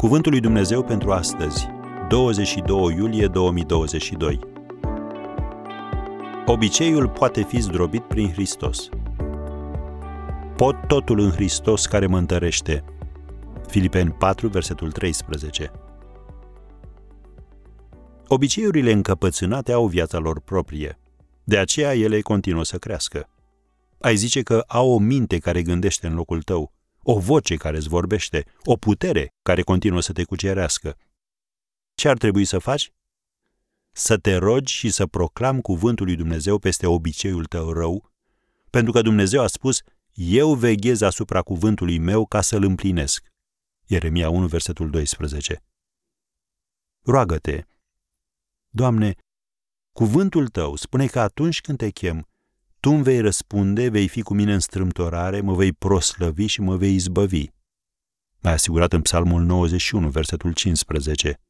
Cuvântul lui Dumnezeu pentru astăzi, 22 iulie 2022. Obiceiul poate fi zdrobit prin Hristos. Pot totul în Hristos care mă întărește. Filipeni 4, versetul 13. Obiceiurile încăpățânate au viața lor proprie. De aceea ele continuă să crească. Ai zice că au o minte care gândește în locul tău, o voce care îți vorbește, o putere care continuă să te cucerească. Ce ar trebui să faci? Să te rogi și să proclami cuvântul lui Dumnezeu peste obiceiul tău rău, pentru că Dumnezeu a spus: eu veghez asupra cuvântului meu ca să-l împlinesc. Ieremia 1, versetul 12. Roagă-te: Doamne, cuvântul tău spune că atunci când te chem, tu îmi vei răspunde, vei fi cu mine în strâmtorare, mă vei proslăvi și mă vei izbăvi. M-ai asigurat în Psalmul 91, versetul 15.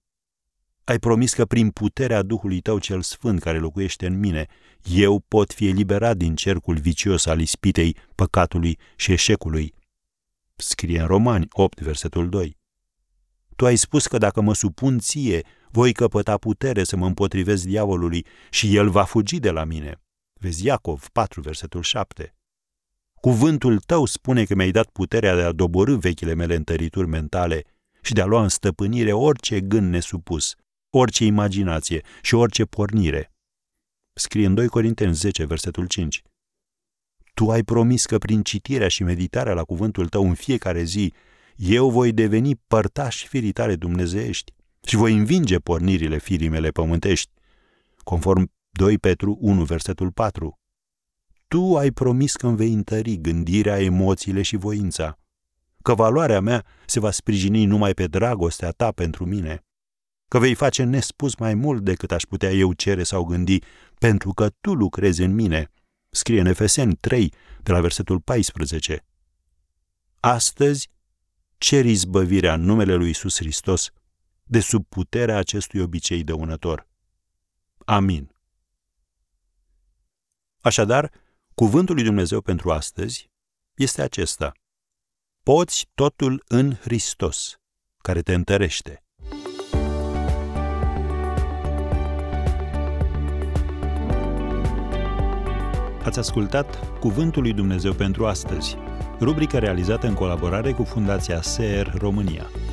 Ai promis că prin puterea Duhului tău cel sfânt care locuiește în mine, eu pot fi eliberat din cercul vicios al ispitei, păcatului și eșecului. Scrie în Romani 8, versetul 2. Tu ai spus că dacă mă supun ție, voi căpăta putere să mă împotrivesc diavolului și el va fugi de la mine. Vezi Iacov 4, versetul 7. Cuvântul tău spune că mi-ai dat puterea de a dobori vechile mele întărituri mentale și de a lua în stăpânire orice gând nesupus, orice imaginație și orice pornire. Scrie în 2 Corinteni 10, versetul 5. Tu ai promis că prin citirea și meditarea la cuvântul tău în fiecare zi, eu voi deveni părtaș firii tale dumnezeiești și voi învinge pornirile firii mele pământești, conform 2 Petru 1, versetul 4. Tu ai promis că îmi vei întări gândirea, emoțiile și voința, că valoarea mea se va sprijini numai pe dragostea ta pentru mine, că vei face nespus mai mult decât aș putea eu cere sau gândi, pentru că tu lucrezi în mine. Scrie în Efeseni 3, de la versetul 14. Astăzi ceri izbăvirea în numele lui Isus Hristos de sub puterea acestui obicei dăunător. Amin. Așadar, cuvântul lui Dumnezeu pentru astăzi este acesta: poți totul în Hristos, care te întărește. Ați ascultat Cuvântul lui Dumnezeu pentru astăzi, rubrica realizată în colaborare cu Fundația SR România.